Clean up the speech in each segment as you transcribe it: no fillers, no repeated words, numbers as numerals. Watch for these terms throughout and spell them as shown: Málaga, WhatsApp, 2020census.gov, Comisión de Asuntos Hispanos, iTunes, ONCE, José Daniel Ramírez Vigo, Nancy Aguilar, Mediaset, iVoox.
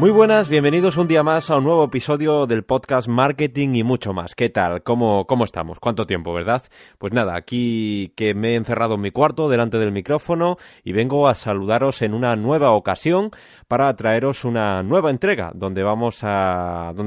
Muy buenas, bienvenidos un día más a un nuevo episodio del podcast Marketing y mucho más. ¿Qué tal? ¿Cómo estamos? ¿Cuánto tiempo, verdad? Pues nada, aquí que me he encerrado en mi cuarto delante del micrófono y vengo a saludaros en una nueva ocasión para traeros una nueva entrega donde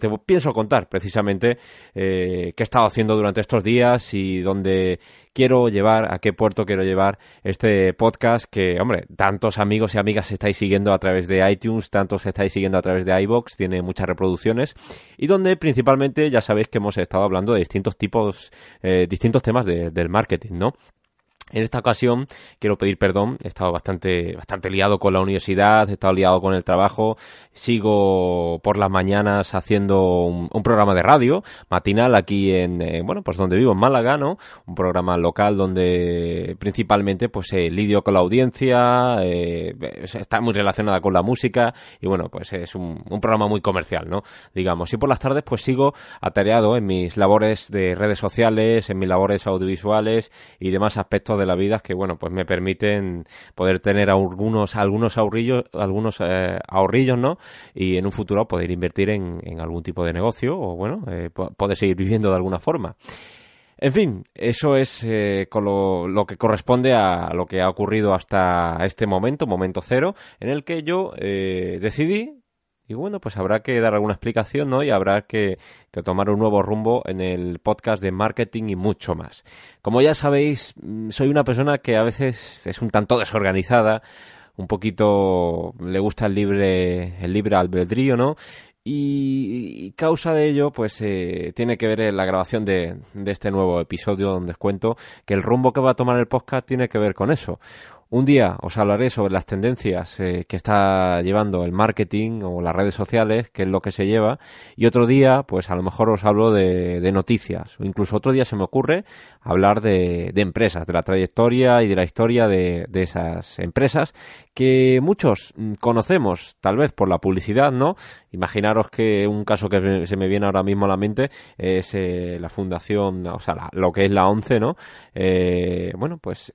te pienso contar precisamente qué he estado haciendo durante estos días y donde a qué puerto quiero llevar este podcast que, hombre, tantos amigos y amigas estáis siguiendo a través de iTunes, tantos estáis siguiendo a través de iVoox, tiene muchas reproducciones y donde principalmente ya sabéis que hemos estado hablando de distintos temas del marketing, ¿no? En esta ocasión quiero pedir perdón, he estado bastante liado con la universidad, he estado liado con el trabajo, sigo por las mañanas haciendo un programa de radio matinal aquí pues donde vivo, en Málaga, ¿no? Un programa local donde principalmente pues lidio con la audiencia, está muy relacionada con la música y bueno, pues es un programa muy comercial, ¿no? Digamos, y por las tardes pues sigo atareado en mis labores de redes sociales, en mis labores audiovisuales y demás aspectos de la vida que, bueno, pues me permiten poder tener algunos ahorrillos, ¿no? Y en un futuro poder invertir en algún tipo de negocio o, bueno, poder seguir viviendo de alguna forma. En fin, eso es con lo que corresponde a lo que ha ocurrido hasta este momento cero, en el que yo decidí. Y bueno, pues habrá que dar alguna explicación, ¿no? Y habrá que tomar un nuevo rumbo en el podcast de marketing y mucho más. Como ya sabéis, soy una persona que a veces es un tanto desorganizada, un poquito le gusta el libre albedrío, ¿no? Y causa de ello, pues tiene que ver la grabación de este nuevo episodio donde os cuento que el rumbo que va a tomar el podcast tiene que ver con eso. Un día os hablaré sobre las tendencias que está llevando el marketing o las redes sociales, que es lo que se lleva, y otro día, pues a lo mejor os hablo de noticias, o incluso otro día se me ocurre hablar de empresas, de la trayectoria y de la historia de esas empresas que muchos conocemos, tal vez por la publicidad, ¿no? Imaginaros que un caso que se me viene ahora mismo a la mente es la fundación, o sea, lo que es la ONCE, ¿no? Pues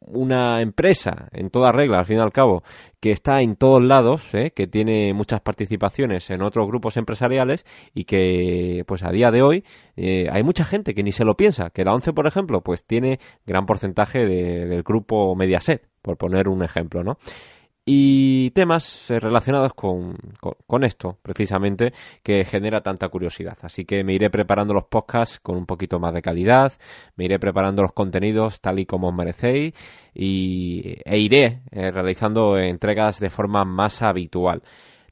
una empresa en toda regla, al fin y al cabo, que está en todos lados, que tiene muchas participaciones en otros grupos empresariales y que pues a día de hoy hay mucha gente que ni se lo piensa, que la ONCE, por ejemplo, pues tiene gran porcentaje del grupo Mediaset, por poner un ejemplo, ¿no? Y temas relacionados con esto, precisamente, que genera tanta curiosidad. Así que me iré preparando los podcasts con un poquito más de calidad, me iré preparando los contenidos tal y como os merecéis e iré realizando entregas de forma más habitual.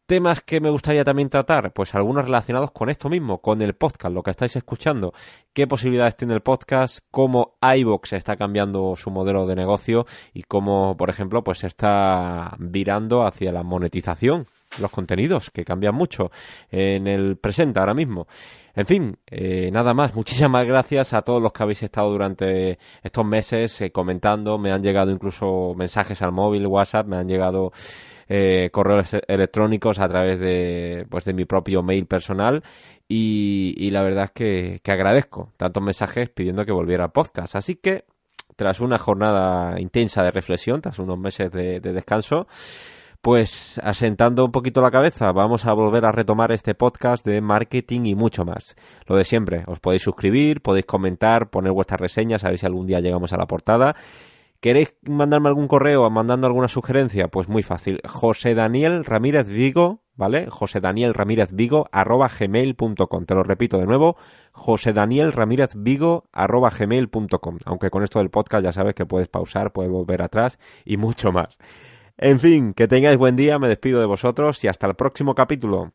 Temas que me gustaría también tratar, pues algunos relacionados con esto mismo, con el podcast, lo que estáis escuchando, qué posibilidades tiene el podcast, cómo iVoox está cambiando su modelo de negocio y cómo, por ejemplo, pues se está virando hacia la monetización, los contenidos, que cambian mucho en el presente ahora mismo. En fin, nada más. Muchísimas gracias a todos los que habéis estado durante estos meses comentando. Me han llegado incluso mensajes al móvil, WhatsApp, me han llegado correos electrónicos a través de mi propio mail personal y la verdad es que agradezco tantos mensajes pidiendo que volviera al podcast. Así que, tras una jornada intensa de reflexión, tras unos meses de descanso, pues asentando un poquito la cabeza, vamos a volver a retomar este podcast de marketing y mucho más. Lo de siempre, os podéis suscribir, podéis comentar, poner vuestras reseñas, a ver si algún día llegamos a la portada. ¿Queréis mandarme algún correo, mandando alguna sugerencia? Pues muy fácil. José Daniel Ramírez Vigo, ¿vale? José Daniel Ramírez Vigo @gmail.com. Te lo repito de nuevo, José Daniel Ramírez Vigo @gmail.com. Aunque con esto del podcast ya sabes que puedes pausar, puedes volver atrás y mucho más. En fin, que tengáis buen día, me despido de vosotros y hasta el próximo capítulo.